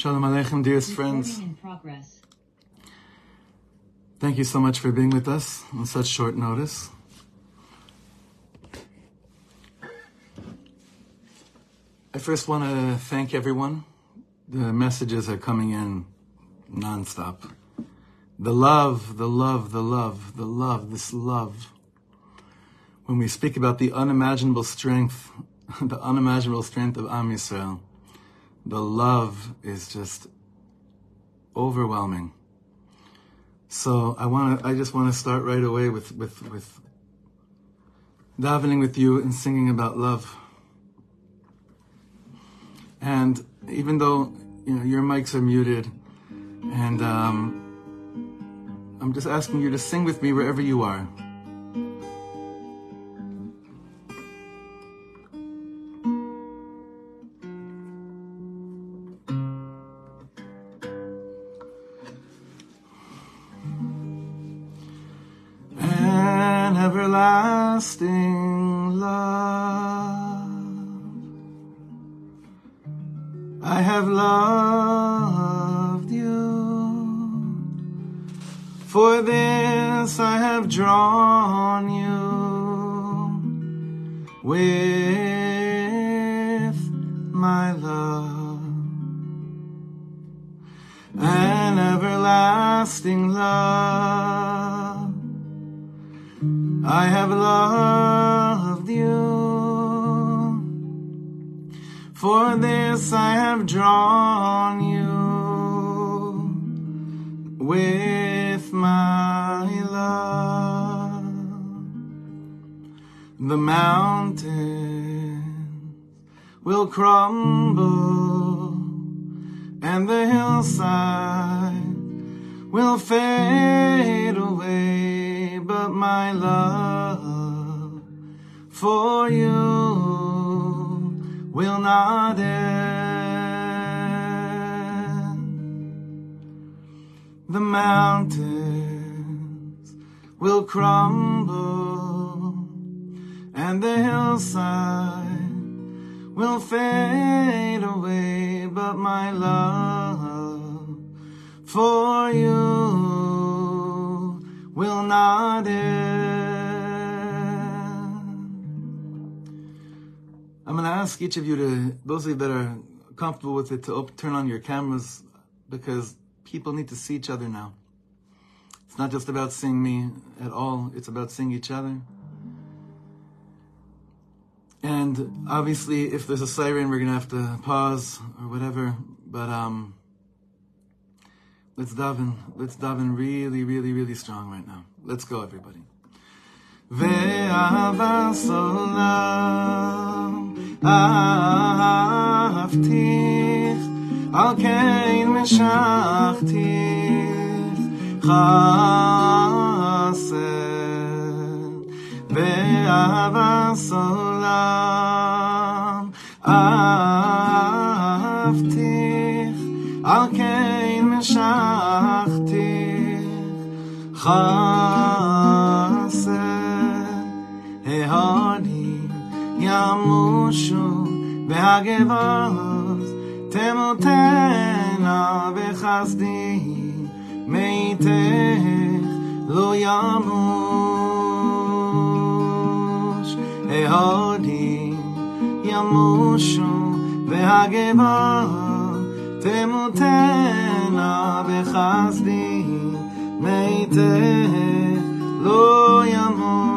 Shalom Aleichem, dearest friends. Thank you so much for being with us on such short notice. I first want to thank everyone. The messages are coming in nonstop. The love. When we speak about the unimaginable strength of Am Yisrael, the love is just overwhelming. So I just want to start right away with davening with you and singing about love. And even though your mics are muted, and I'm just asking you to sing with me wherever you are. Each of you, to those of you that are comfortable with it, to turn on your cameras, because people need to see each other now. It's not just about seeing me at all, it's about seeing each other. And obviously if there's a siren we're gonna have to pause or whatever, but let's daven really strong right now. Let's go, everybody. Ve'ahava solam ahavtich al kein meshachtich chased. Ve'ahava solam ahavtich al kein meshachtich chased. Hehani yamushu behagevos temotena vechasdi meitech lo yamush. Hehani yamushu behagevos temotena vechasdi meitech lo yamush.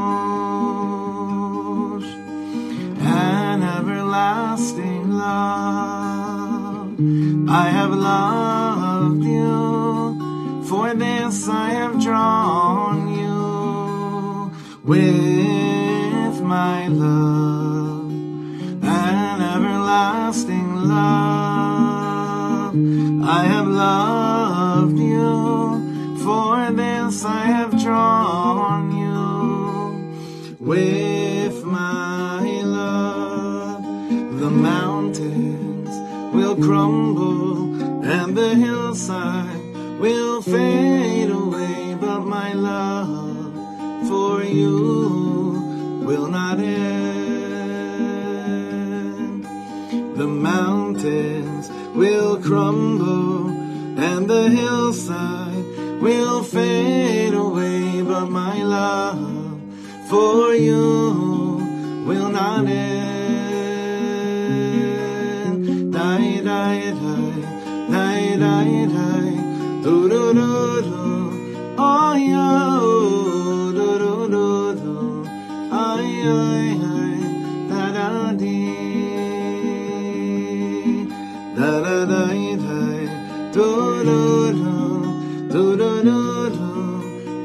An everlasting love, I have loved you, for this I have drawn you with my love. An everlasting love, I have loved you, for this I have drawn you with my love. The mountains will crumble and the hillside will fade away, but my love for you will not end. the mountains will crumble and the hillside will fade away, but my love for you will not end. Dai dai dai dai dai do do do do oh yo do do do do ay ay da da dee da da dai dai do do do do do do do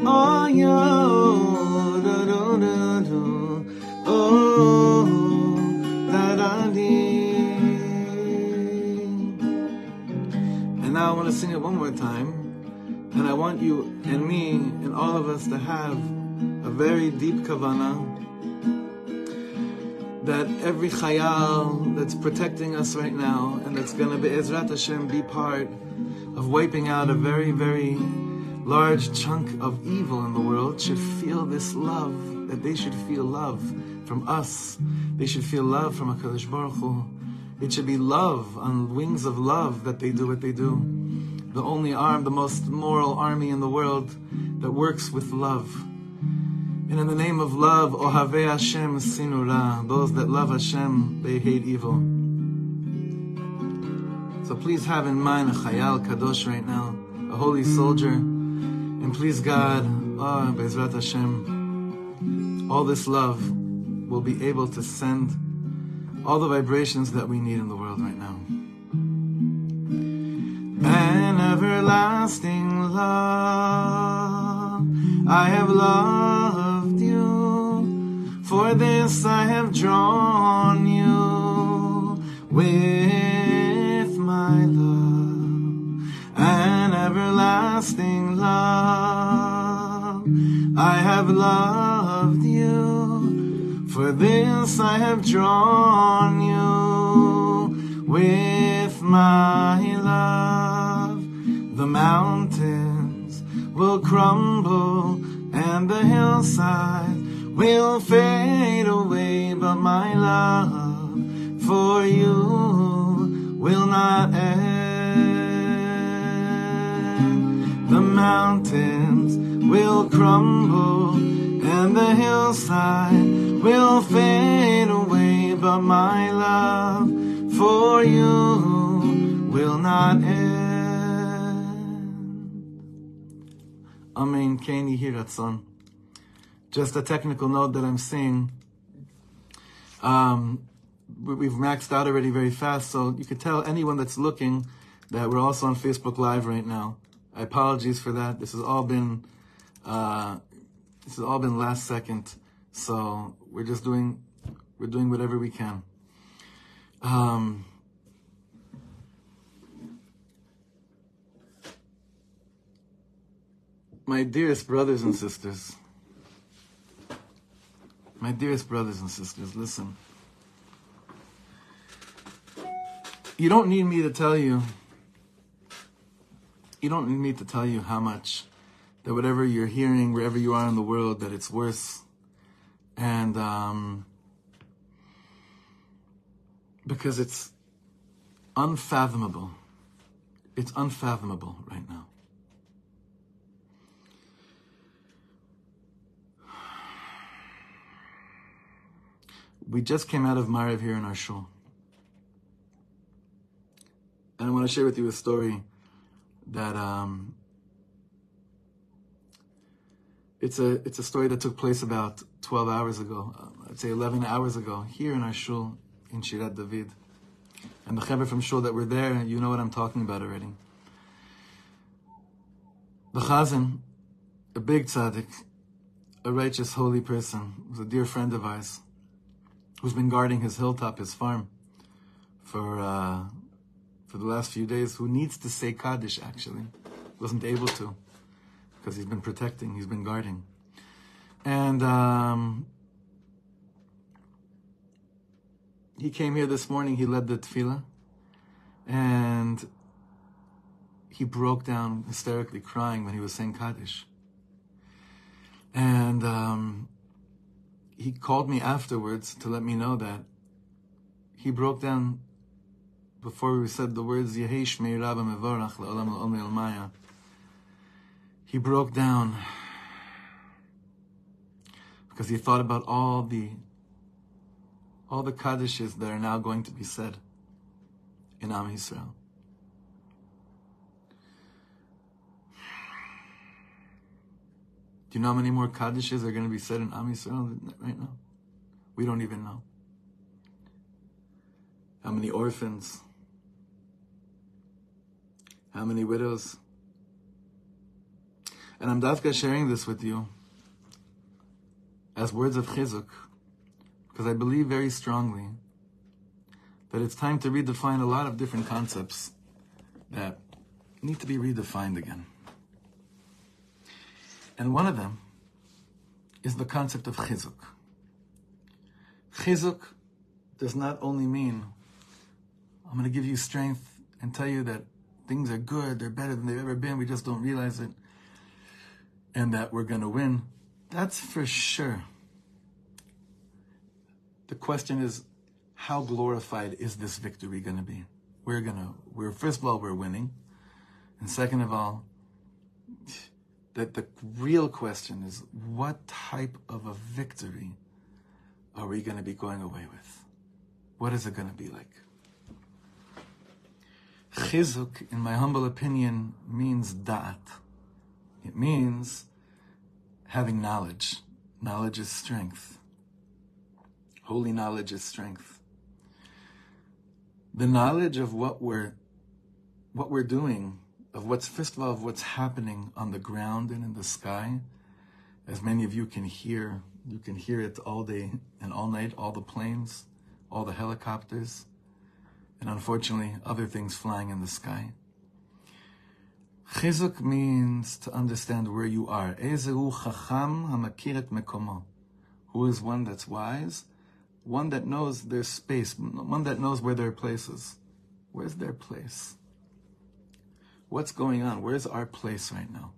oh yo do do do do oh. Now I want to sing it one more time, and I want you and me and all of us to have a very deep kavanah that every chayal that's protecting us right now and that's going to be Ezrat Hashem be part of wiping out a very, very large chunk of evil in the world should feel this love, that they should feel love from us. They should feel love from HaKadosh Baruch Hu. It should be love, on wings of love, that they do what they do. The only arm, the most moral army in the world that works with love. And in the name of love, Ohavei Hashem Sinura, those that love Hashem, they hate evil. So please have in mind a Chayal Kadosh right now, a holy soldier. And please God, Bezrat Hashem, all this love will be able to send all the vibrations that we need in the world right now. An everlasting love, I have loved you. For this I have drawn you with my love. An everlasting love, I have loved you. For this I have drawn you with my love. The mountains will crumble and the hillside will fade away, but my love for you will not end. The mountains will crumble and the hillside will fade away, but my love for you will not end. Amen. Can you hear that song? Just a technical note that I'm seeing. We've maxed out already very fast, so you could tell anyone that's looking that we're also on Facebook Live right now. I apologize for that. This has all been last second. So we're doing whatever we can. My dearest brothers and sisters, listen. You don't need me to tell you. You don't need me to tell you how much that whatever you're hearing, wherever you are in the world, that it's worse. And because it's unfathomable. It's unfathomable right now. We just came out of Maariv here in our shul. And I want to share with you a story that it's a story that took place about 12 hours ago, I'd say 11 hours ago, here in our shul in Shirat David. And the chaver from shul that were there, you know what I'm talking about already. The chazan, a big tzaddik, a righteous, holy person, was a dear friend of ours, who's been guarding his hilltop, his farm, for the last few days, who needs to say Kaddish, actually. Wasn't able to, because he's been protecting, he's been guarding. And he came here this morning, he led the tefillah, and he broke down hysterically crying when he was saying Kaddish. And he called me afterwards to let me know that he broke down before we said the words, Yehi Shmei Rabba Mevorach Le'olam Le'olam Le'olmaya, he broke down because he thought about all the Kaddishes that are now going to be said in Am Yisrael. Do you know how many more Kaddishes are going to be said in Am Yisrael right now? We don't even know. How many orphans? How many widows? And I'm Dafka sharing this with you as words of chizuk, because I believe very strongly that it's time to redefine a lot of different concepts that need to be redefined again. And one of them is the concept of chizuk. Chizuk does not only mean, I'm going to give you strength and tell you that things are good, they're better than they've ever been, we just don't realize it, and that we're going to win. That's for sure. The question is, how glorified is this victory going to be? We're first of all, we're winning. And second of all, that the real question is, what type of a victory are we going to be going away with? What is it going to be like? Chizuk, in my humble opinion, means da'at. It means having knowledge. Knowledge is strength. Holy knowledge is strength. The knowledge of what we're doing, of what's, first of all, of what's happening on the ground and in the sky, as many of you can hear. You can hear it all day and all night, all the planes, all the helicopters, and unfortunately, other things flying in the sky. Chizuk means to understand where you are. Ezehu chacham hamakir et mekomo. Who is one that's wise? One that knows their space. One that knows where their place is. Where's their place? What's going on? Where's our place right now?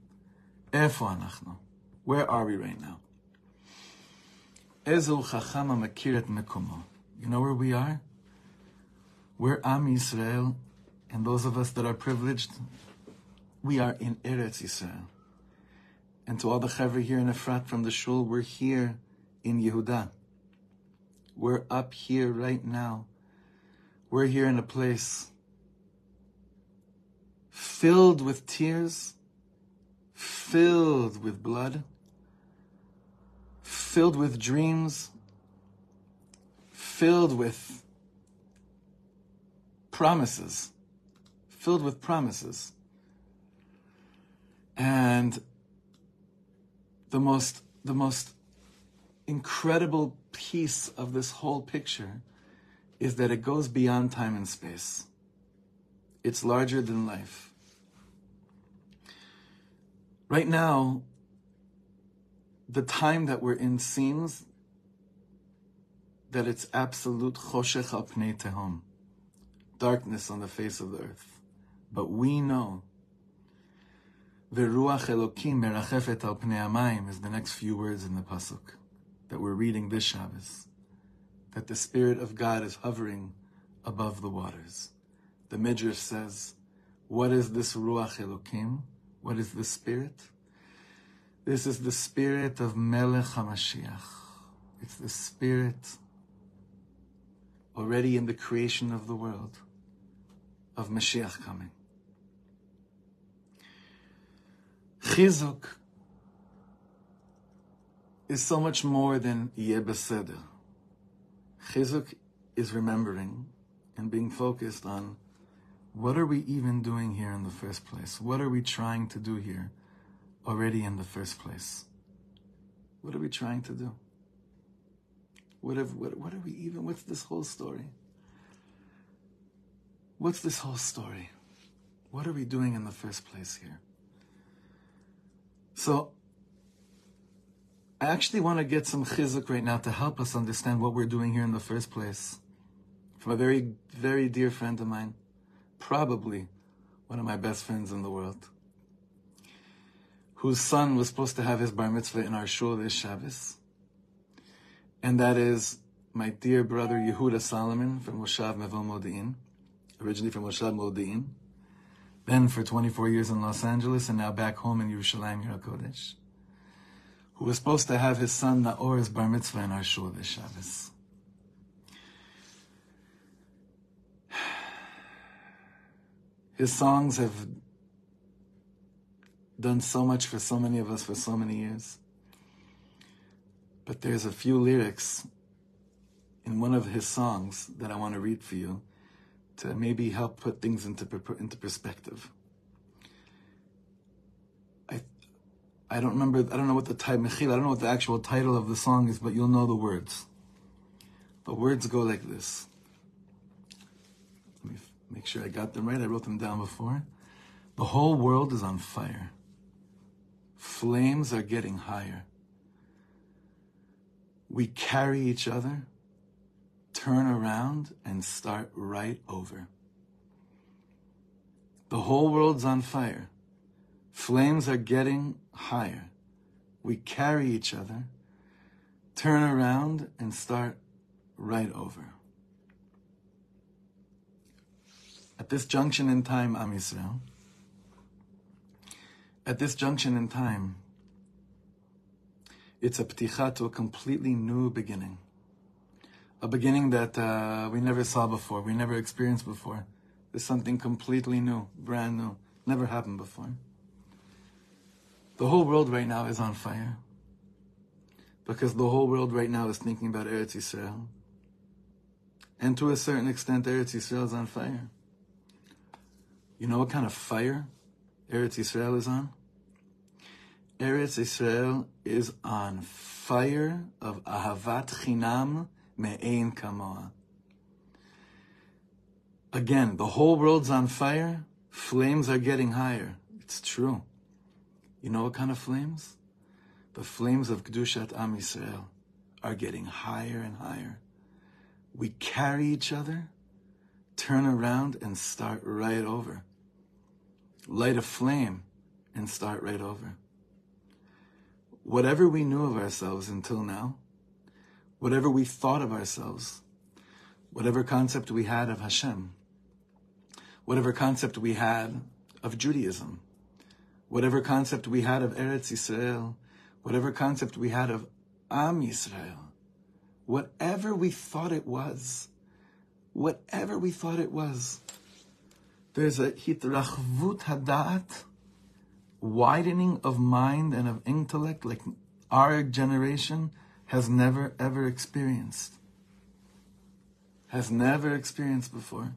Eifo anachno? Where are we right now? Ezehu chacham hamakir et mekomo. You know where we are? We're Am Yisrael, and those of us that are privileged, we are in Eretz Yisrael. And to all the Chavri here in Efrat from the Shul, we're here in Yehuda. We're up here right now. We're here in a place filled with tears, filled with blood, filled with dreams, filled with promises, filled with promises. And the most incredible piece of this whole picture is that it goes beyond time and space. It's larger than life. Right now, the time that we're in seems that it's absolute choshech al pnei tehom, darkness on the face of the earth. But we know V'ruach Elokim merachefet al pnei hamayim is the next few words in the pasuk that we're reading this Shabbos. That the Spirit of God is hovering above the waters. The Midrash says, what is this Ruach Elokim? What is this Spirit? This is the Spirit of Melech HaMashiach. It's the Spirit already in the creation of the world of Mashiach coming. Chizuk is so much more than Yeh Beseder. Chizuk is remembering and being focused on what are we even doing here in the first place? What are we trying to do here already in the first place? What are we trying to do? What are we even? What's this whole story? What's this whole story? What are we doing in the first place here? So, I actually want to get some chizuk right now to help us understand what we're doing here in the first place. From a very, very dear friend of mine, probably one of my best friends in the world, whose son was supposed to have his bar mitzvah in our shul this Shabbos. And that is my dear brother Yehuda Solomon from Moshav Mevo Modiin, originally from Moshav Mevo Modiin, then for 24 years in Los Angeles, and now back home in Yerushalayim, Yer HaKodesh, who was supposed to have his son Naor's bar mitzvah in our shul this Shabbos. His songs have done so much for so many of us for so many years. But there's a few lyrics in one of his songs that I want to read for you to maybe help put things into perspective. I don't remember, I don't know what the title, Michil, I don't know what the actual title of the song is, but you'll know the words. The words go like this. Let me make sure I got them right. I wrote them down before. The whole world is on fire. Flames are getting higher. We carry each other, turn around, and start right over. The whole world's on fire. Flames are getting higher. We carry each other, turn around, and start right over. At this junction in time, Am Yisrael, at this junction in time, it's a pticha to a completely new beginning. A beginning that we never saw before, we never experienced before. There's something completely new, brand new, never happened before. The whole world right now is on fire because the whole world right now is thinking about Eretz Yisrael. And to a certain extent, Eretz Yisrael is on fire. You know what kind of fire Eretz Yisrael is on? Eretz Yisrael is on fire of ahavat chinam me'ein kamoa. Again, the whole world's on fire. Flames are getting higher. It's true. You know what kind of flames? The flames of Kedushat Am Yisrael are getting higher and higher. We carry each other, turn around, and start right over. Light a flame and start right over. Whatever we knew of ourselves until now, whatever we thought of ourselves, whatever concept we had of Hashem, whatever concept we had of Judaism, whatever concept we had of Eretz Yisrael, whatever concept we had of Am Yisrael, whatever we thought it was, there's a hitrachvut hadat, widening of mind and of intellect like our generation has never ever experienced. Has never experienced before.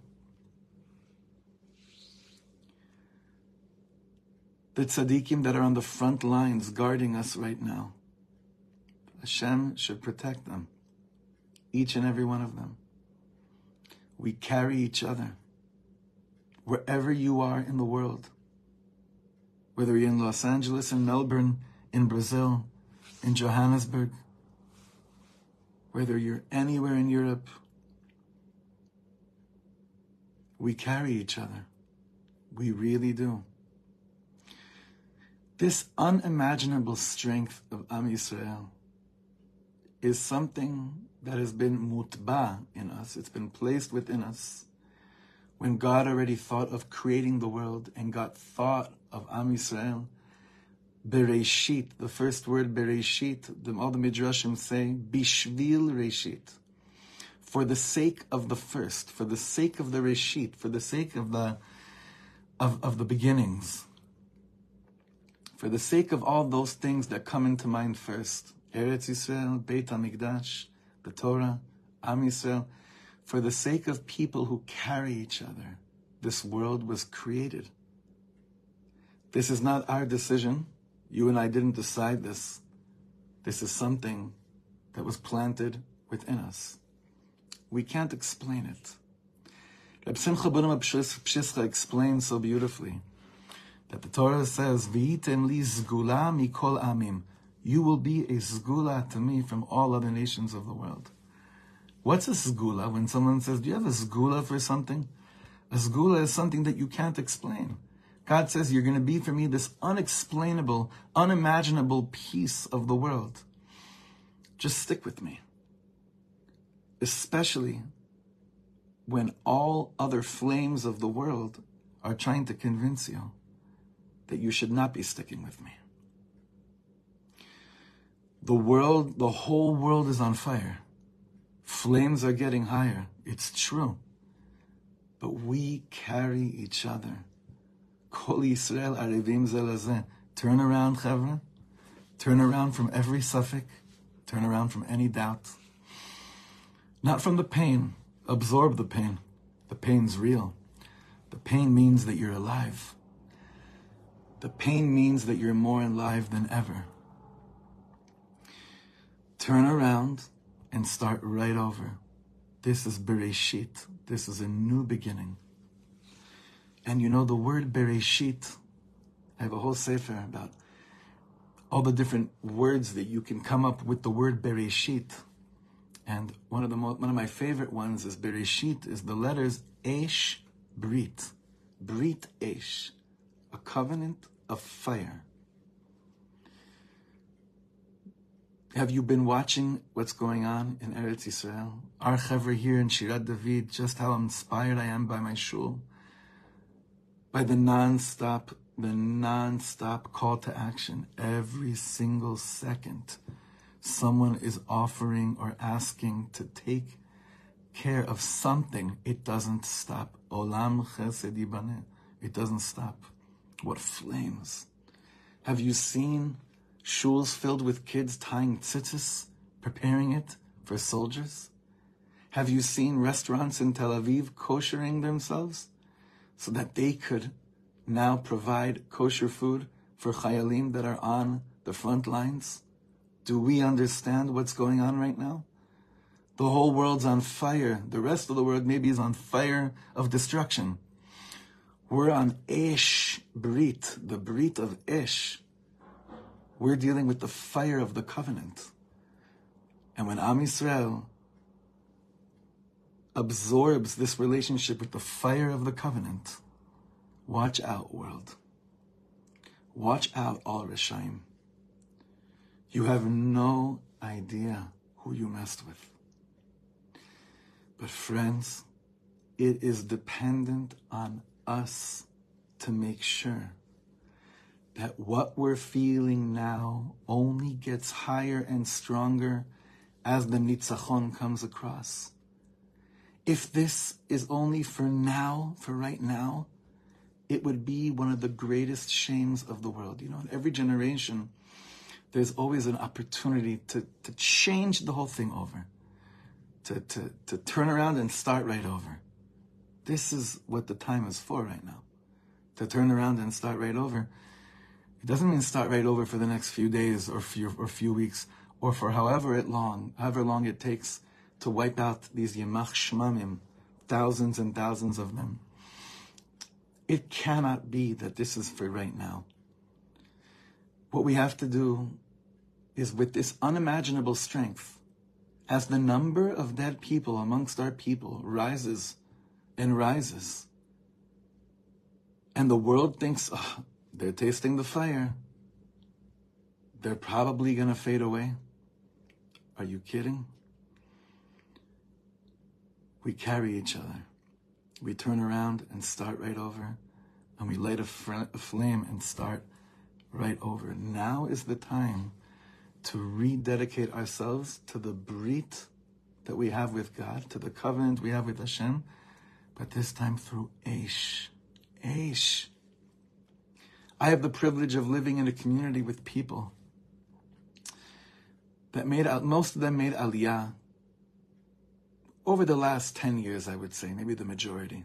The tzaddikim that are on the front lines guarding us right now, Hashem should protect them, each and every one of them. We carry each other, wherever you are in the world, whether you're in Los Angeles, in Melbourne, in Brazil, in Johannesburg, whether you're anywhere in Europe, we carry each other. We really do. This unimaginable strength of Am Yisrael is something that has been mutba in us. It's been placed within us when God already thought of creating the world, and God thought of Am Yisrael. Bereshit, the first word Bereshit, all the Midrashim say, Bishvil Reshit. For the sake of the first, for the sake of the Reshit, for the sake of the beginnings. For the sake of all those things that come into mind first, Eretz Yisrael, Beit HaMikdash, the Torah, Am Yisrael, for the sake of people who carry each other, this world was created. This is not our decision. You and I didn't decide this. This is something that was planted within us. We can't explain it. Reb Simcha B'nai Pshischa explains so beautifully that the Torah says, V'yitem li zgula mikol amim. You will be a zgula to me from all other nations of the world. What's a zgula? When someone says, do you have a zgula for something? A zgula is something that you can't explain. God says, you're going to be for me this unexplainable, unimaginable piece of the world. Just stick with me. Especially when all other flames of the world are trying to convince you that you should not be sticking with me. The world, the whole world is on fire. Flames are getting higher. It's true. But we carry each other. Kol Yisrael arevim ze lezeh. Turn around, Chevra. Turn around from every suffix. Turn around from any doubt. Not from the pain. Absorb the pain. The pain's real. The pain means that you're alive. The pain means that you're more alive than ever. Turn around and start right over. This is Bereshit. This is a new beginning. And you know the word Bereshit, I have a whole sefer about all the different words that you can come up with the word Bereshit. And one of my favorite ones is Bereshit is the letters Esh Brit. Brit Esh. A covenant of fire. Have you been watching what's going on in Eretz Yisrael? Our Chevra here in Shirat David, just how inspired I am by my shul, by the non-stop call to action. Every single second, someone is offering or asking to take care of something. It doesn't stop. Olam Chesed Yibaneh. It doesn't stop. What flames. Have you seen shuls filled with kids tying tzitzis, preparing it for soldiers? Have you seen restaurants in Tel Aviv koshering themselves so that they could now provide kosher food for chayalim that are on the front lines? Do we understand what's going on right now? The whole world's on fire. The rest of the world maybe is on fire of destruction. We're on Esh Brit, the Brit of Esh. We're dealing with the fire of the covenant. And when Am Yisrael absorbs this relationship with the fire of the covenant, watch out, world. Watch out, all Rishayim. You have no idea who you messed with. But friends, it is dependent on us to make sure that what we're feeling now only gets higher and stronger as the Nitzachon comes across. If this is only for now, for right now, it would be one of the greatest shames of the world. You know, in every generation, there's always an opportunity to change the whole thing over, to turn around and start right over. This is what the time is for right now, to turn around and start right over. It doesn't mean start right over for the next few days or few weeks or for however long it takes to wipe out these Yemach Shmamim, thousands and thousands of them. It cannot be that this is for right now. What we have to do is with this unimaginable strength, as the number of dead people amongst our people rises and rises, and the world thinks, oh, they're tasting the fire. They're probably going to fade away. Are you kidding? We carry each other. We turn around and start right over. And we light a flame and start right over. Now is the time to rededicate ourselves to the Brit that we have with God, to the covenant we have with Hashem, but this time through Eish. Eish. I have the privilege of living in a community with people that most of them made Aliyah over the last 10 years, I would say, maybe the majority.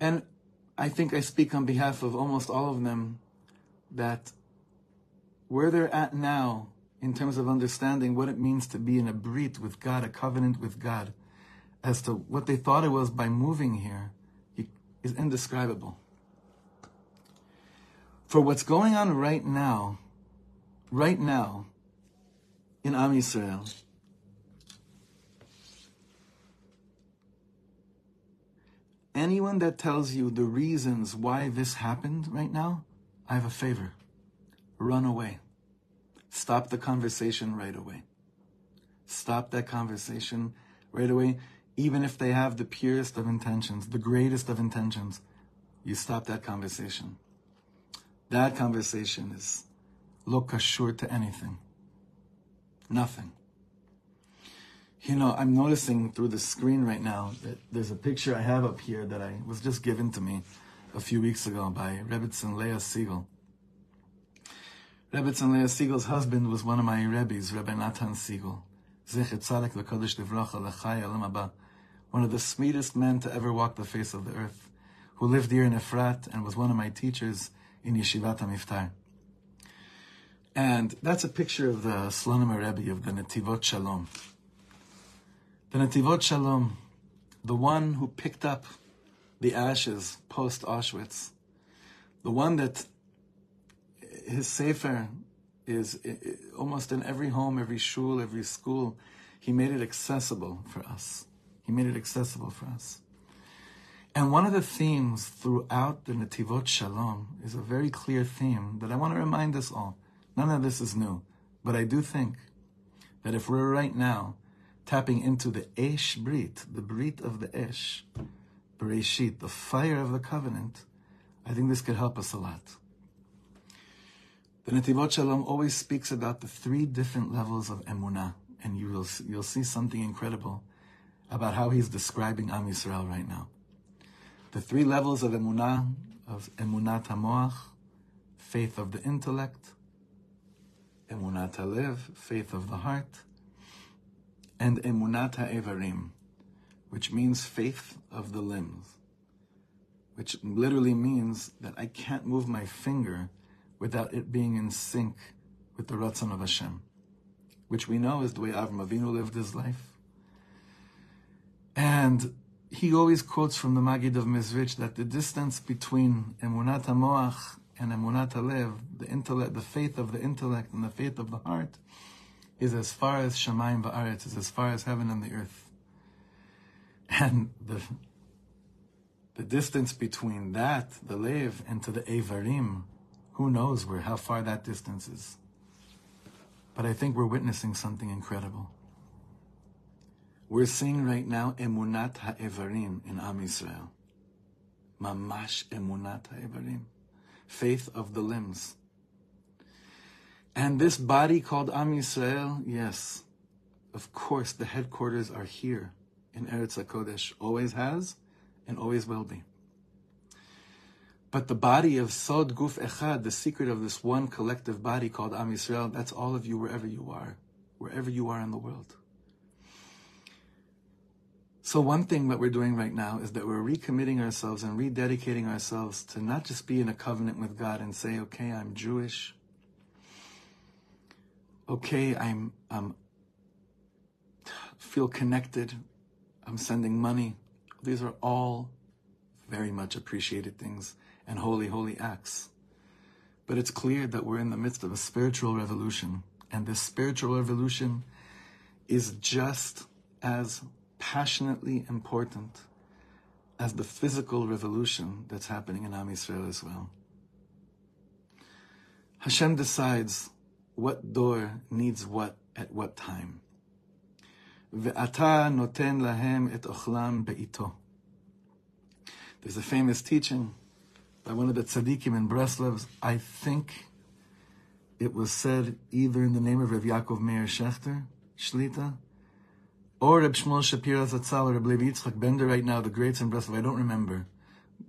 And I think I speak on behalf of almost all of them that where they're at now in terms of understanding what it means to be in a brit with God, a covenant with God, as to what they thought it was by moving here is indescribable. For what's going on right now, in Am Yisrael, anyone that tells you the reasons why this happened right now, I have a favor. Run away. Stop the conversation right away. Stop that conversation right away. even if they have the purest of intentions, the greatest of intentions, you stop that conversation. That conversation is lo kashur to anything. Nothing. You know, I'm noticing through the screen right now that there's a picture I have up here that I was just given to me a few weeks ago by Rebbetzin Leah Siegel. Rebbetzin Leah Siegel's husband was one of my Rebbe's, Rabbi Nathan Siegel. Zecher Tzaddik L'Kodesh Devracha L'Chai Olam Haba. One of the sweetest men to ever walk the face of the earth, who lived here in Efrat and was one of my teachers in Yeshivat ha-miftar. And that's a picture of the Slonim Rebbe of the Netivot Shalom. The Netivot Shalom, the one who picked up the ashes post-Auschwitz, the one that his sefer is almost in every home, every shul, every school. He made it accessible for us. He made it accessible for us. And one of the themes throughout the Netivot Shalom is a very clear theme that I want to remind us all. None of this is new, but I do think that if we're right now tapping into the Esh Brit, the Brit of the Esh, Bereshit, the fire of the covenant, I think this could help us a lot. The Netivot Shalom always speaks about the three different levels of Emunah, and you'll see something incredible about how he's describing Am Yisrael right now. The three levels of Emunat HaMoach, faith of the intellect, Emunat HaLev, faith of the heart, and Emunat HaEvarim, which means faith of the limbs, which literally means that I can't move my finger without it being in sync with the Ratzon of Hashem, which we know is the way Avraham Avinu lived his life. And he always quotes from the Magid of Mizritch that the distance between Emunat HaMoach and Emunat HaLev, the intellect, the faith of the intellect and the faith of the heart, is as far as Shamayim Va'aretz, is as far as heaven and the earth. And the distance between that, the Lev, and to the Evarim, who knows where, how far that distance is. But I think we're witnessing something incredible. We're seeing right now Emunat HaEvarim in Am Yisrael. Mamash Emunat HaEvarim. Faith of the limbs. And this body called Am Yisrael, yes, of course the headquarters are here in Eretz HaKodesh. Always has and always will be. But the body of Sod Guf Echad, the secret of this one collective body called Am Yisrael, that's all of you wherever you are in the world. So one thing that we're doing right now is that we're recommitting ourselves and rededicating ourselves to not just be in a covenant with God and say, okay, I'm Jewish. Okay, I'm feel connected. I'm sending money. These are all very much appreciated things and holy, holy acts. But it's clear that we're in the midst of a spiritual revolution. And this spiritual revolution is just as passionately important as the physical revolution that's happening in Am Yisrael as well. Hashem decides what door needs what at what time. Ve'ata noten lahem et ochlam be'ito. There's a famous teaching by one of the tzaddikim in Breslov. I think it was said either in the name of Rav Yaakov Meir Schechter, Shlita, or Reb Shmuel Shapira Zatzal, or Reb Levi Yitzchak Bender right now, the greats in Breslov, I don't remember.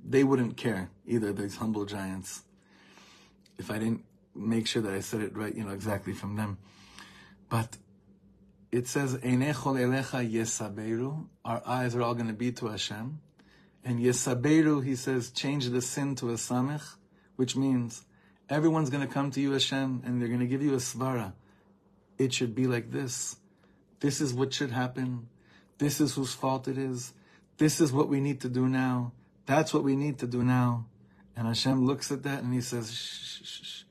They wouldn't care either, these humble giants, if I didn't make sure that I said it right, exactly from them. But it says, Einei chol elecha yesaberu, our eyes are all going to be to Hashem. And yesaberu, he says, change the sin to a samech, which means everyone's going to come to you, Hashem, and they're going to give you a svara. It should be like this. This is what should happen. This is whose fault it is. This is what we need to do now. That's what we need to do now. And Hashem looks at that and he says, shh, shh, shh.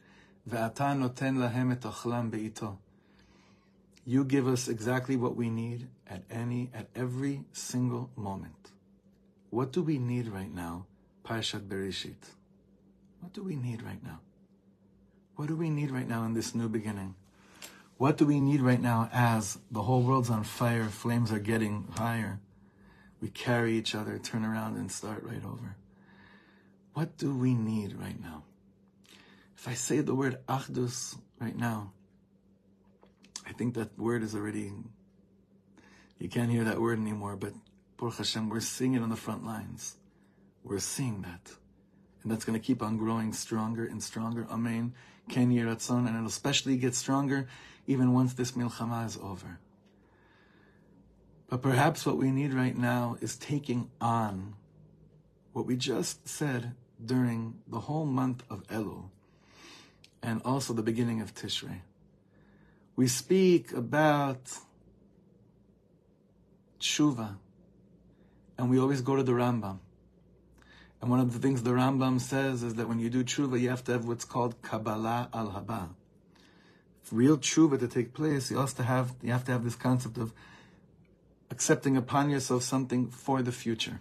Ve'ata noten lahem et ochlam be'ito. You give us exactly what we need at every single moment. What do we need right now? Parshat Bereshit. What do we need right now? What do we need right now in this new beginning? What do we need right now as the whole world's on fire, flames are getting higher? We carry each other, turn around and start right over. What do we need right now? If I say the word achdus right now, I think that word is already, you can't hear that word anymore, but Baruch Hashem, we're seeing it on the front lines. We're seeing that. And that's going to keep on growing stronger and stronger. Amen. Ken Yeratzon. And it'll especially get stronger even once this milchama is over. But perhaps what we need right now is taking on what we just said during the whole month of Elul and also the beginning of Tishrei. We speak about tshuva, and we always go to the Rambam. And one of the things the Rambam says is that when you do tshuva, you have to have what's called Kabbalah al Haba. For real tshuva to take place, you have to have this concept of accepting upon yourself something for the future.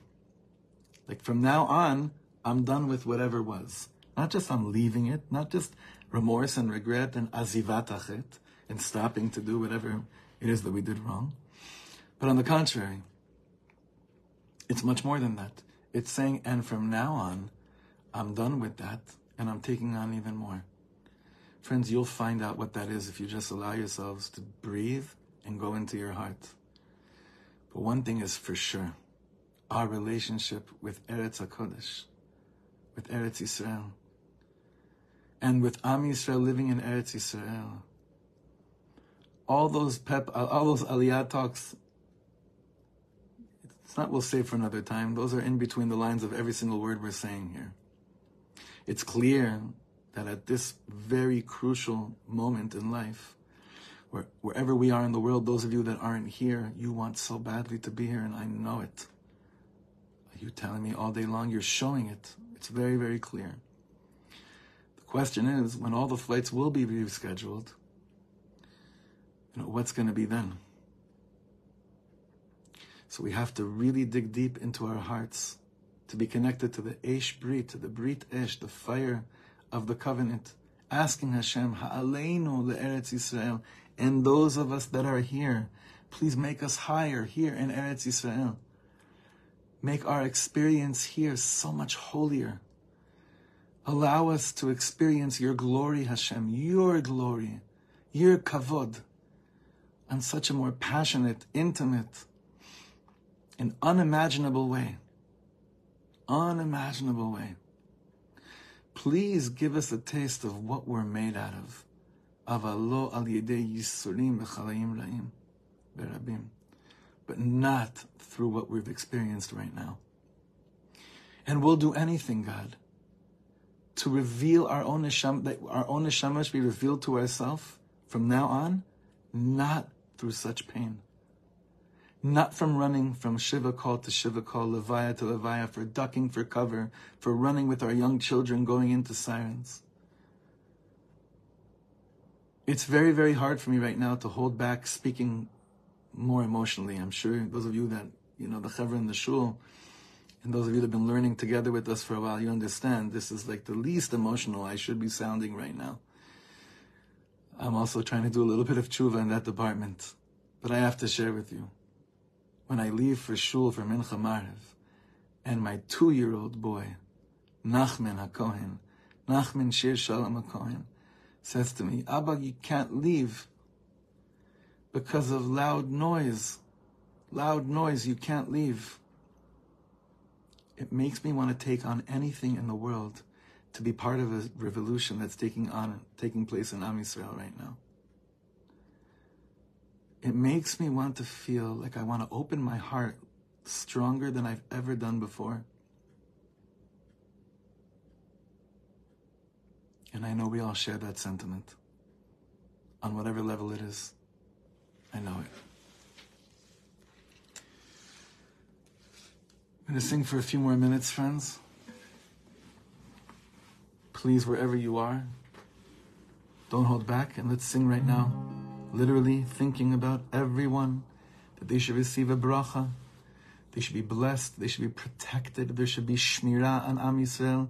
Like from now on, I'm done with whatever was. Not just I'm leaving it, not just remorse and regret and azivat hachet, and stopping to do whatever it is that we did wrong. But on the contrary, it's much more than that. It's saying, and from now on, I'm done with that, and I'm taking on even more. Friends, you'll find out what that is if you just allow yourselves to breathe and go into your heart. But one thing is for sure, our relationship with Eretz HaKodesh, with Eretz Yisrael, and with Am Yisrael living in Eretz Yisrael, all those aliyah talks, it's not we'll save for another time. Those are in between the lines of every single word we're saying here. It's clear that at this very crucial moment in life, wherever we are in the world, those of you that aren't here, you want so badly to be here, and I know it. Are you telling me all day long? You're showing it. It's very, very clear. The question is, when all the flights will be rescheduled, what's going to be then? So we have to really dig deep into our hearts to be connected to the Esh Brit, to the Brit Esh, the fire of the covenant, asking Hashem, Ha'aleinu le'Eretz Yisrael, and those of us that are here, please make us higher here in Eretz Yisrael. Make our experience here so much holier. Allow us to experience your glory, Hashem, your glory, your kavod, on such a more passionate, intimate, and unimaginable way. Unimaginable way. Please give us a taste of what we're made out of. Avalo al yedei yisurim v'chalayim ra'im v'rabim. But not through what we've experienced right now. And we'll do anything, God, to reveal our own neshama, that our own neshama should be revealed to ourselves from now on, not through such pain. Not from running from Shiva call to Shiva call, Levaya to Levaya, for ducking for cover, for running with our young children going into sirens. It's very, very hard for me right now to hold back speaking more emotionally. I'm sure those of you that, the Chavra and the Shul, and those of you that have been learning together with us for a while, you understand this is like the least emotional I should be sounding right now. I'm also trying to do a little bit of tshuva in that department. But I have to share with you, when I leave for shul for Mincha Maariv, and my 2-year-old boy, Nachman HaKohen, Nachman Shir Shalom HaKohen, says to me, Abba, you can't leave because of loud noise. Loud noise, you can't leave. It makes me want to take on anything in the world to be part of a revolution that's taking place in Am Yisrael right now. It makes me want to feel like I want to open my heart stronger than I've ever done before. And I know we all share that sentiment, on whatever level it is. I know it. I'm going to sing for a few more minutes, friends. Please, wherever you are, don't hold back, and let's sing right now, literally thinking about everyone, that they should receive a bracha, they should be blessed, they should be protected, there should be shmirah on Am Yisrael.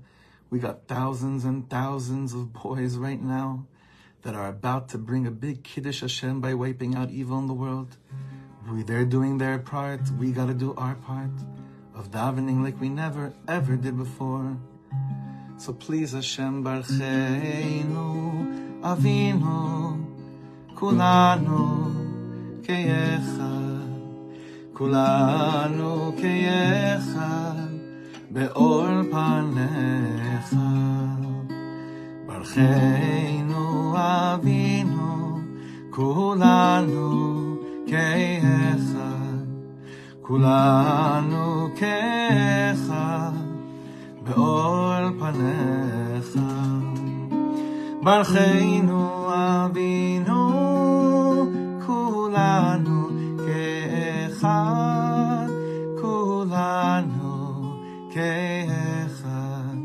We got thousands and thousands of boys right now that are about to bring a big Kiddush Hashem by wiping out evil in the world. They're doing their part, we got to do our part of davening like we never ever did before. So please, Hashem Barcheinu Avinu Kulanu Keyechad Kulanu Keyechad Be'or Panecha Barcheinu Avinu Kulanu Keyechad Kulanu Keyechad Be'ol panecha, Barcheinu Avinu, Kulanu ke'echad, Kulanu ke'echad,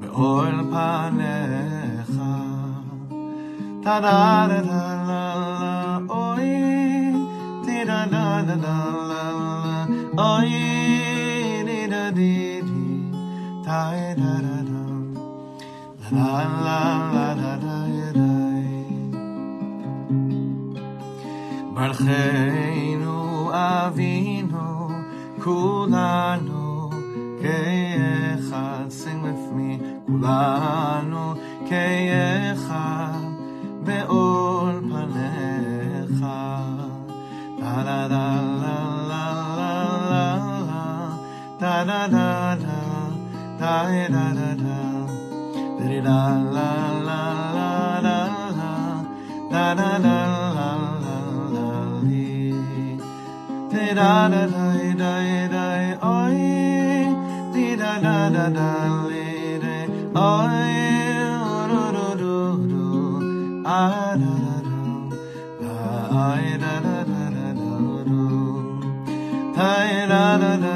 Be'ol panecha, Ta-da-da-da-la-la, Oy, Ti-da-da-da-la-la, Oy, Ti-da-di. La la la la la Barcheinu Avinu Kulanu Keyechad. Sing with me. Kulanu Keyechad Be'ol Panecha. La la la la la la la la la. Da da da da da la la la la da da da la la li da da da da oi di da da da da li re oi ro ro ro ro a da da da da da da da da da.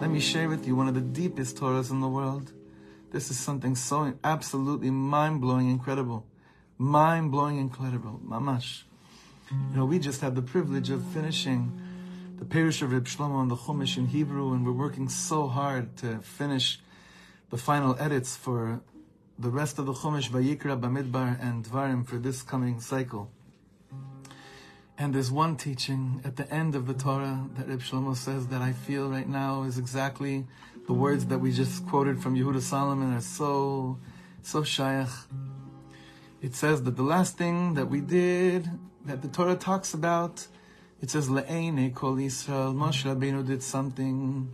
Let me share with you one of the deepest Torahs in the world. This is something so absolutely mind-blowing, incredible. Mind-blowing, incredible. Mamash. You know, we just had the privilege of finishing the Perush of Reb Shlomo on the Chumash in Hebrew, and we're working so hard to finish the final edits for the rest of the Chumash, Vayikra, Bamidbar, and Dvarim for this coming cycle. And there's one teaching at the end of the Torah that Reb Shlomo says that I feel right now is exactly the words that we just quoted from Yehuda Solomon are so shayach. It says that the last thing that we did, that the Torah talks about, it says, Le'enei kol Yisrael, Moshe Rabbeinu did something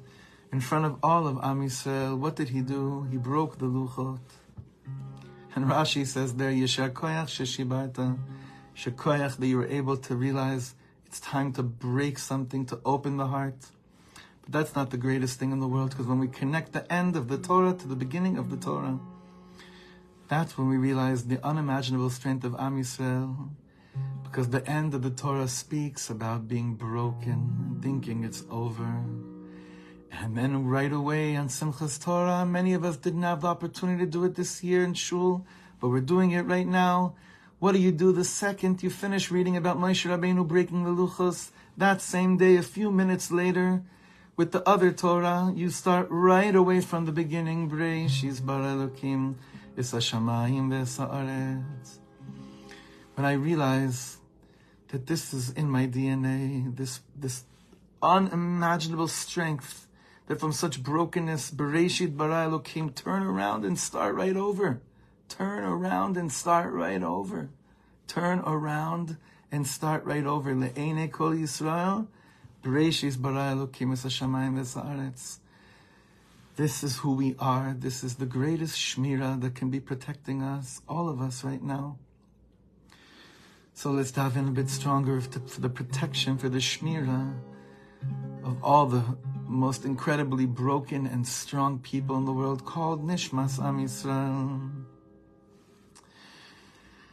in front of all of Am Yisrael. What did he do? He broke the luchot. And Rashi says there, Yeshar koyach sheshibarta, Shekoyach, that you were able to realize it's time to break something, to open the heart. But that's not the greatest thing in the world, because when we connect the end of the Torah to the beginning of the Torah, that's when we realize the unimaginable strength of Am Yisrael, because the end of the Torah speaks about being broken, thinking it's over. And then right away on Simchas Torah, many of us didn't have the opportunity to do it this year in Shul, but we're doing it right now. What do you do the second you finish reading about Moshe Rabbeinu breaking the luchos? That same day, a few minutes later, with the other Torah, you start right away from the beginning. Breishis bara Elokim es hashamayim ve'es ha'aretz. When I realize that this is in my DNA, this unimaginable strength, that from such brokenness, Breishis bara Elokim, turn around and start right over. Turn around and start right over. Turn around and start right over. Le'enei kol Yisrael, Breishis bara Elokim es hashamayim ve'es ha'aretz. This is who we are. This is the greatest shmirah that can be protecting us, all of us right now. So let's dive in a bit stronger for the protection, for the shmirah of all the most incredibly broken and strong people in the world called Nishmas Am Yisrael.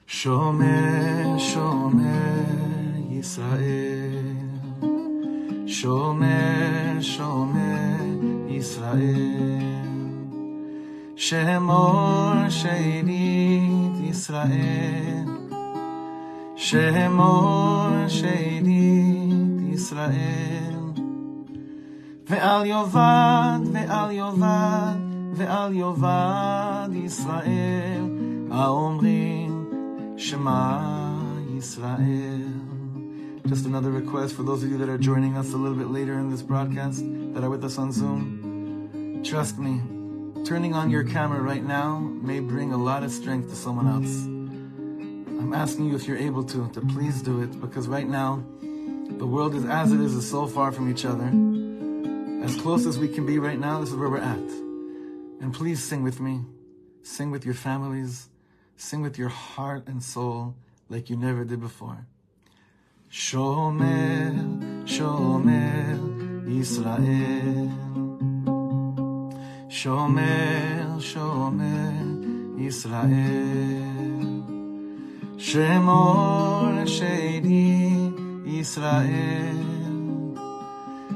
Shomer, Shomer, Yisrael. Shomer, Shomer, Yisrael. Shemor, Sheirit, Yisrael. Shemor, Sheirit, Yisrael. Ve'al Yovad, ve'al Yovad, ve'al Yovad Yisrael, ha'omrim Shema Yisrael. Just another request for those of you that are joining us a little bit later in this broadcast, that are with us on Zoom. Trust me, turning on your camera right now may bring a lot of strength to someone else. I'm asking you, if you're able to please do it, because right now the world is as it is so far from each other. As close as we can be right now, this is where we're at. And please sing with me. Sing with your families. Sing with your heart and soul like you never did before. Shomer, Shomer, Yisrael. Shomer, Shomer, Yisrael. Shemor Sheidi Yisrael,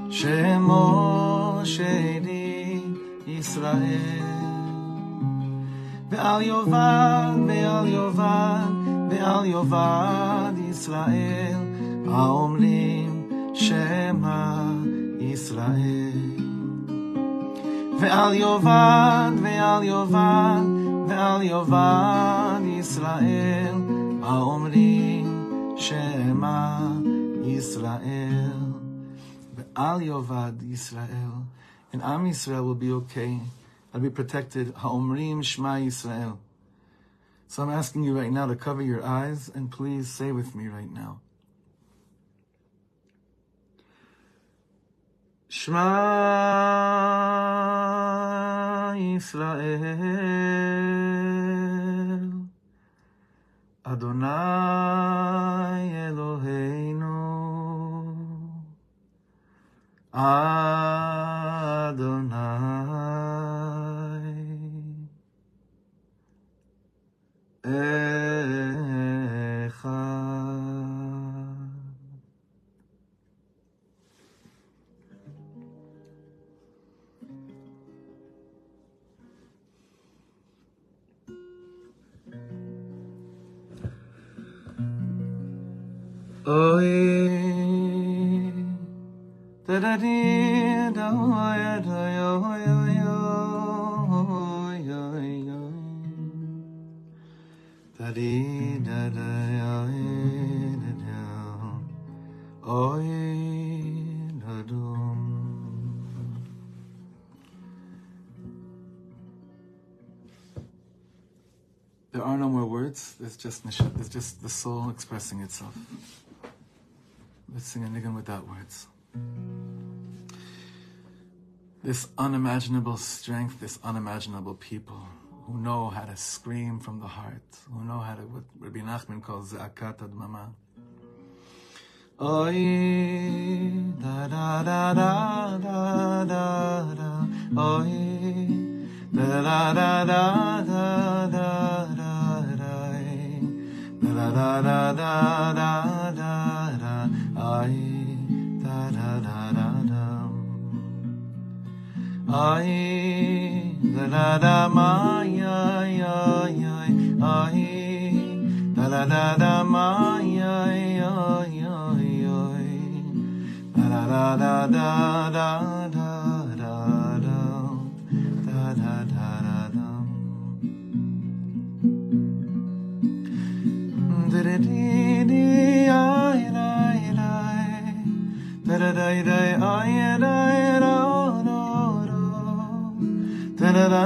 Shemor Sheidi Yisrael. Be'al Yovad, Be'al Yovad, Be'al Yovad Yisrael, ha'omrim Shema Yisrael. Be'al Yovad, Be'al Yovad, Be'al Yovad Yisrael, ha'omrim Shema Yisrael. Be'al Yovad Yisrael. And Am Yisrael will be okay. I'll be protected. Ha'omrim Shema Yisrael. So I'm asking you right now to cover your eyes and please say with me right now. Shema Yisrael. Adonai Eloheinu, Adonai Echad. Oy, da da dee, da oy, da oy, oy, oy, oy, oy, da dee, da da oy, da da, oy, da dum. There are no more words. There's just the soul expressing itself. Let's sing a nigun without words. This unimaginable strength, this unimaginable people who know how to scream from the heart, who know how to, what Rabbi Nachman calls Ze'akat Admama. Oy, da da da da da da da. Oy, da da da da da da da da. Da da da da da da da. Ay, da da da da da. Ay, da da da ma ya ya ya. Ay, da da da da ma ya ya ya ya. Da da da da da da da da da da da da. Da da da da da da da da da ma da da da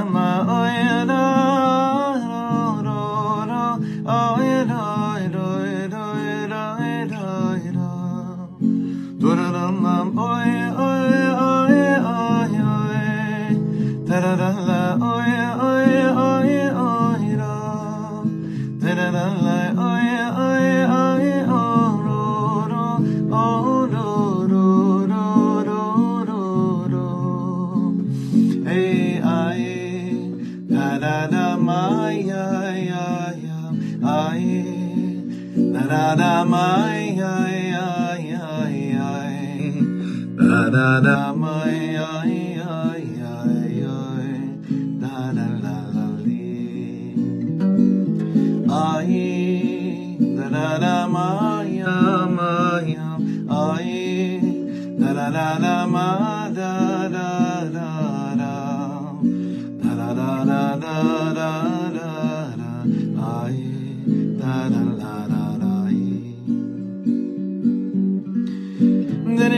mai ai ai ai ai da da da mai ai ai ai ai da da la la li ai da da da mai ai ai da da da da da da da da da da.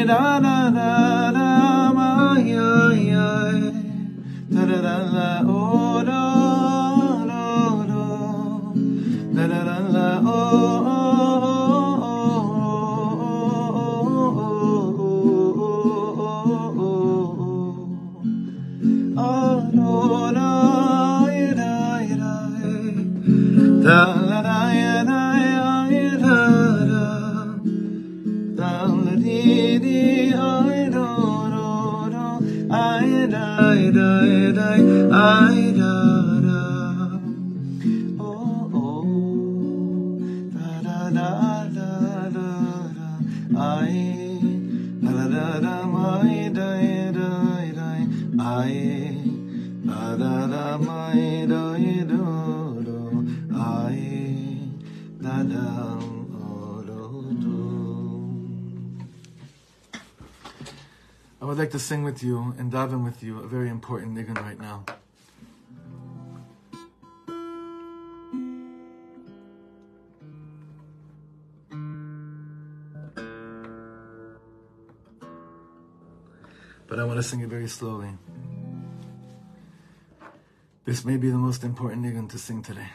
Da da da da ma ya ya da da da la oh no no no da da da la oh I would like to sing with you and daven with you a very important nigun right now. But I want to sing it very slowly. This may be the most important nigun to sing today.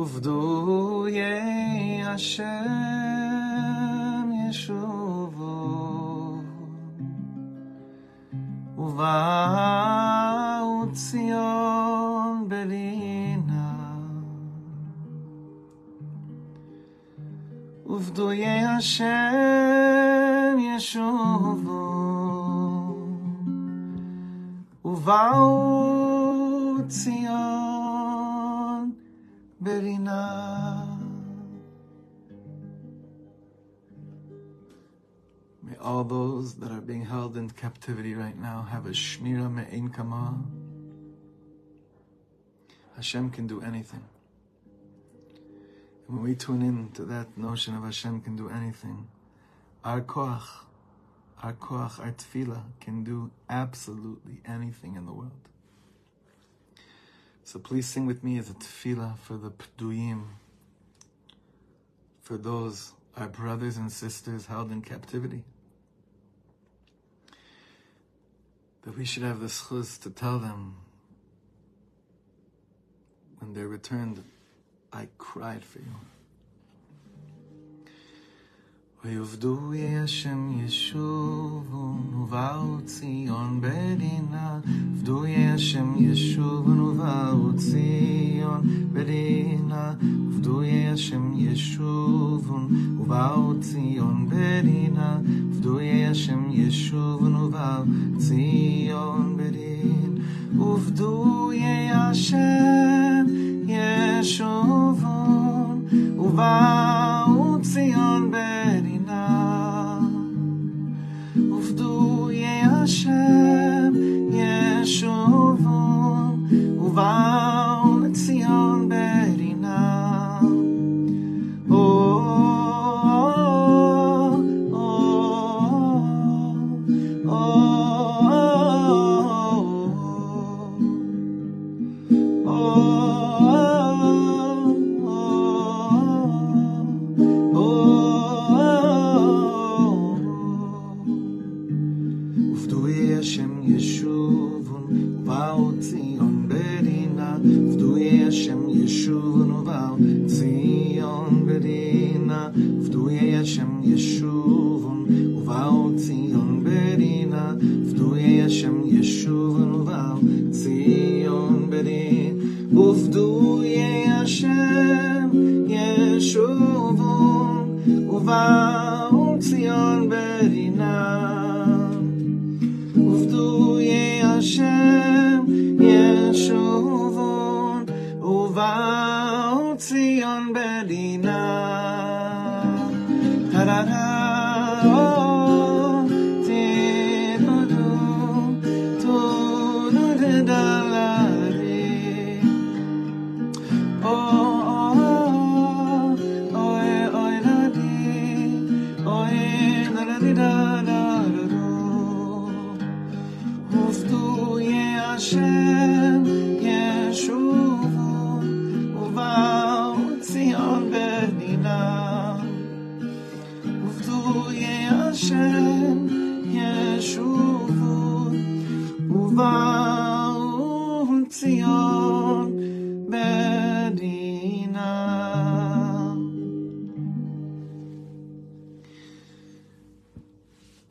Uvdu ye Hashem yeshuvu Uva'u Tzion belina Uvdu ye Hashem yeshuvu Uva'u Tzion Berina. May all those that are being held in captivity right now have a shmira me'ein kama. Hashem can do anything. And when we tune in to that notion of Hashem can do anything, our koach, our tefillah can do absolutely anything in the world. So please sing with me as a tefillah for the pduyim, for those, our brothers and sisters held in captivity, that we should have the schuz to tell them when they returned, I cried for you. V'du ye Hashem yeshuvnu va'u Tzion berina. V'du ye Hashem yeshuvnu va'u Tzion berina. V'du ye Hashem yeshuvnu va'u Tzion berina. V'du ye Hashem yeshuvnu va'u Tzion berina. V'du ye Hashem Yeshuvon uval Tzion berina. Oh,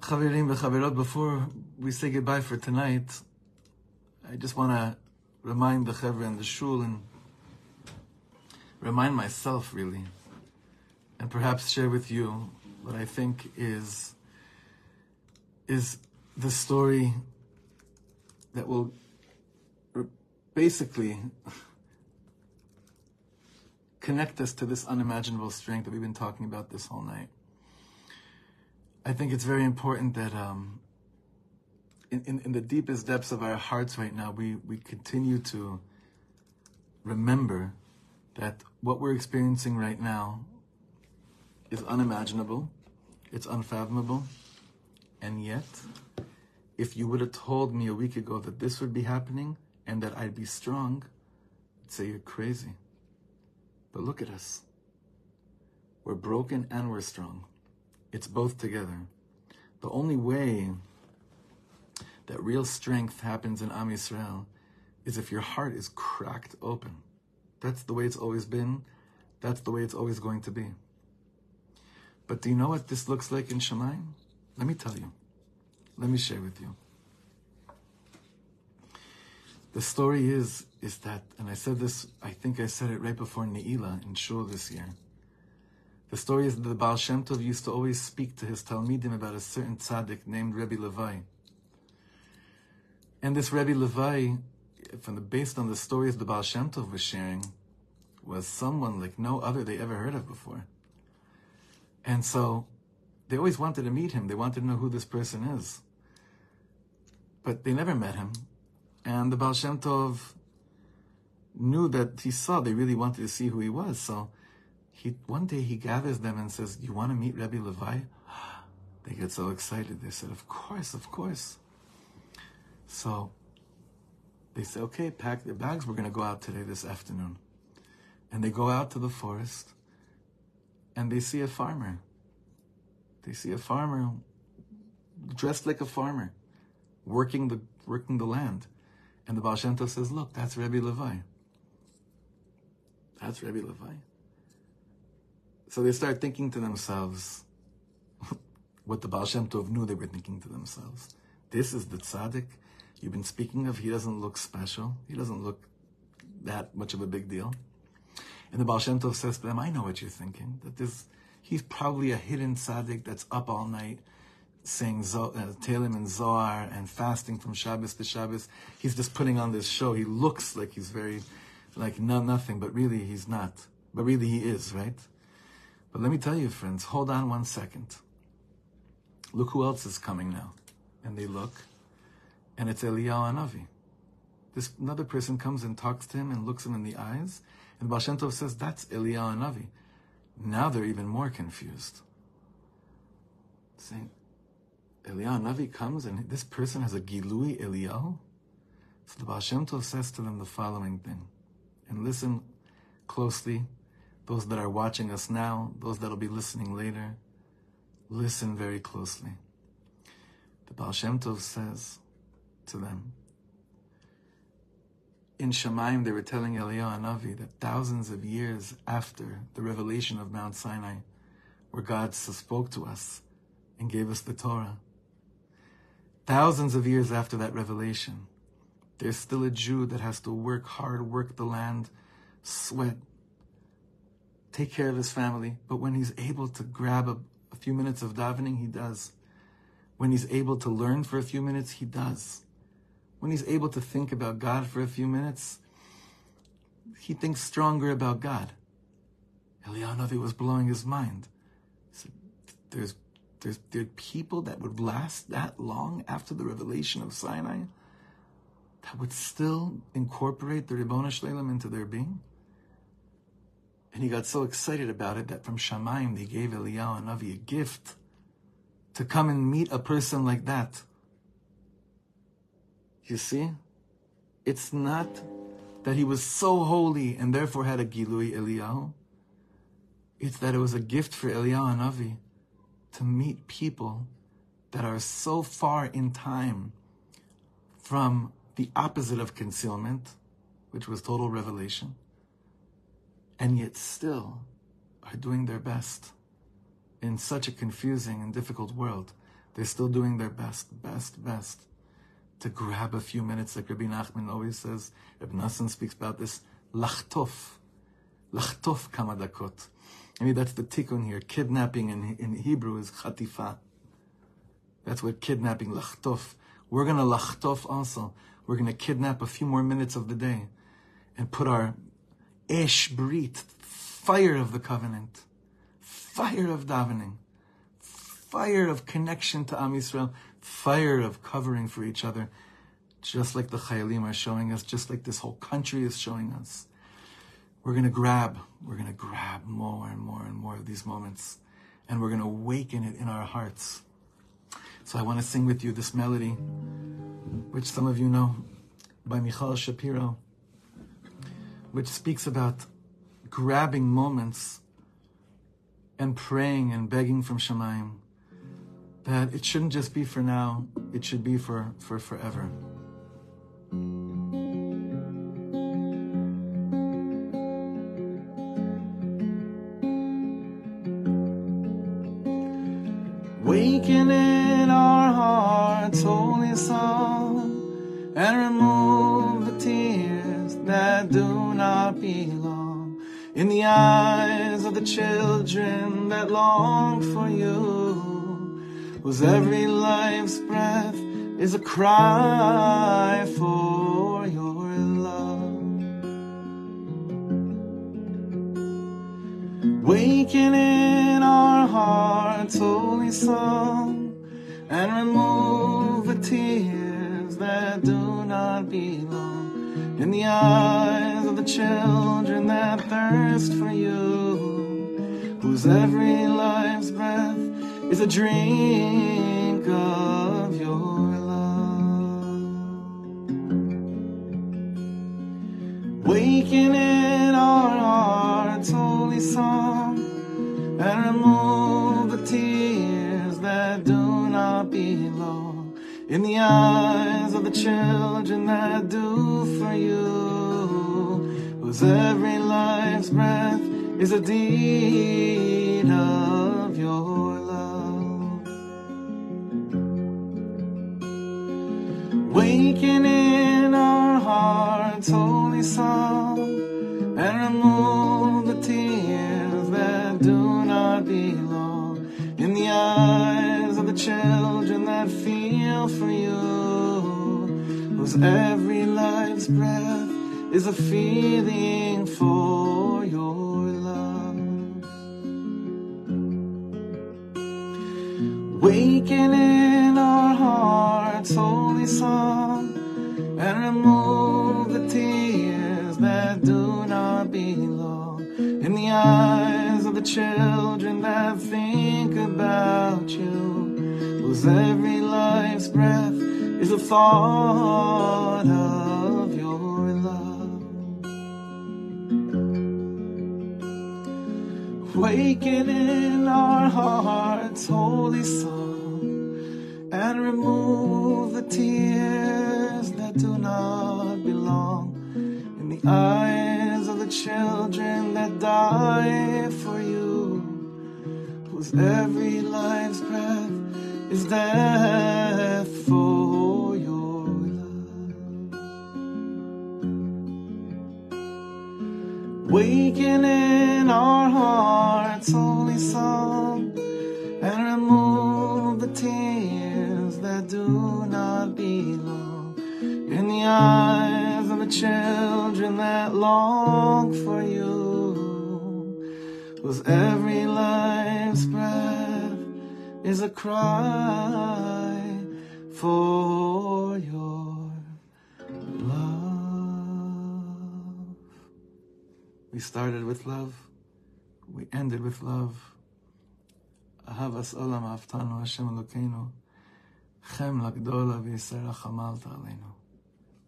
Chavirim v'chavirot, before we say goodbye for tonight, I just want to remind the Chaver and the Shul and remind myself, really, and perhaps share with you what I think is the story that will basically connect us to this unimaginable strength that we've been talking about this whole night. I think it's very important that in the deepest depths of our hearts right now, we continue to remember that what we're experiencing right now is unimaginable, it's unfathomable, and yet, if you would have told me a week ago that this would be happening and that I'd be strong, I'd say you're crazy. But look at us. We're broken and we're strong. It's both together. The only way that real strength happens in Am Yisrael is if your heart is cracked open. That's the way it's always been. That's the way it's always going to be. But do you know what this looks like in Shemayim? Let me tell you. Let me share with you. The story is that, and I said this, I think I said it right before Ne'ilah in Shul this year. The story is that the Baal Shem Tov used to always speak to his Talmidim about a certain tzaddik named Rabbi Levi. And this Rabbi Levi, based on the stories the Baal Shem Tov was sharing, was someone like no other they ever heard of before. And so they always wanted to meet him. They wanted to know who this person is. But they never met him. And the Baal Shem Tov knew that he saw they really wanted to see who he was. So One day he gathers them and says, you want to meet Rabbi Levi? They get so excited. They said, of course, of course. So they say, okay, pack their bags. We're going to go out today this afternoon. And they go out to the forest and they see a farmer. They see a farmer dressed like a farmer, working the land. And the Baal Shem Tov says, look, that's Rabbi Levi. That's Rabbi Levi. So they start thinking to themselves what the Baal Shem Tov knew they were thinking to themselves. This is the tzaddik you've been speaking of. He doesn't look special. He doesn't look that much of a big deal. And the Baal Shem Tov says to them, I know what you're thinking. He's probably a hidden tzaddik that's up all night saying Tehillim and Zohar and fasting from Shabbos to Shabbos. He's just putting on this show. He looks like he's nothing, but really he's not. But really he is, right? But let me tell you, friends, hold on one second. Look who else is coming now. And they look, and it's Eliyahu Hanavi. Another person comes and talks to him and looks him in the eyes, and Baal Shem Tov says, that's Eliyahu Hanavi. Now they're even more confused. Saying, Eliyahu Hanavi comes, and this person has a Gilui Eliyahu? So the Baal Shem Tov says to them the following thing, and listen closely, those that are watching us now, those that will be listening later, listen very closely. The Baal Shem Tov says to them, in Shemayim they were telling Eliyahu Hanavi that thousands of years after the revelation of Mount Sinai, where God spoke to us and gave us the Torah, thousands of years after that revelation, there's still a Jew that has to work hard, work the land, sweat, take care of his family, but when he's able to grab a few minutes of davening, he does. When he's able to learn for a few minutes, he does. When he's able to think about God for a few minutes, he thinks stronger about God. Eliyahu Hanavi was blowing his mind. He said, there are people that would last that long after the revelation of Sinai that would still incorporate the Ribbono Shleilam into their being? And he got so excited about it that from Shemayim they gave Eliyahu Hanavi a gift to come and meet a person like that. You see? It's not that he was so holy and therefore had a Gilui Eliyahu. It's that it was a gift for Eliyahu Hanavi to meet people that are so far in time from the opposite of concealment, which was total revelation, and yet still are doing their best in such a confusing and difficult world. They're still doing their best to grab a few minutes. Like Rabbi Nachman always says, Reb Nosson speaks about this, lachtof kama dakot. I mean, that's the tikkun here. Kidnapping in Hebrew is chatifa. That's what kidnapping, lachtof. We're going to lachtof also. We're going to kidnap a few more minutes of the day and put our esh brit, fire of the covenant, fire of davening, fire of connection to Am Yisrael, fire of covering for each other, just like the Chayalim are showing us, just like this whole country is showing us. We're going to grab more and more and more of these moments, and we're going to awaken it in our hearts. So I want to sing with you this melody, which some of you know, by Michal Shapiro, which speaks about grabbing moments and praying and begging from Shamayim that it shouldn't just be for now, it should be for forever. Waking in our hearts, holy song, and remove the tears that do not belong in the eyes of the children that long for you, whose every life's breath is a cry for your love. Waking in our hearts, holy song, and remove the tears that do not belong in the eyes of the children that thirst for you, whose every life's breath is a drink of your love. Waking in our hearts, holy song, and remove the tears that do not belong in the eyes of the children that do for you, whose every life's breath is a deed of your love. Waking in our hearts, holy song, and remove the tears that do belong in the eyes of the children that feel for you, whose every life's breath is a feeling for your love. Waking in our hearts, holy song, and remove the tears that do not belong in the eyes of the children that think about you, whose every life's breath is a thought of your love. Waking in our hearts, holy song, and remove the tears that do not belong in the eyes of the children that die for you, whose every life's breath is death for your love. Waking in our hearts, holy song, and remove the tears that do not belong in the eyes of the children that long for you, whose every life's breath is a cry for your love. We started with love. We ended with love. Ahavas olam ahavtanu Hashem Elokeinu. Chem lagdola v'yisera chamalta aleinu.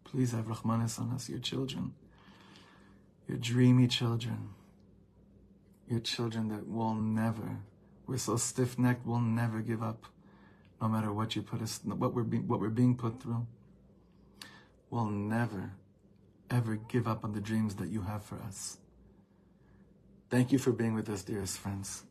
Please have Rachmanis on us, your children, your dreamy children. Your children that will never, we're so stiff-necked, we'll never give up, no matter what you put us, what we're being put through. We'll never, ever give up on the dreams that you have for us. Thank you for being with us, dearest friends.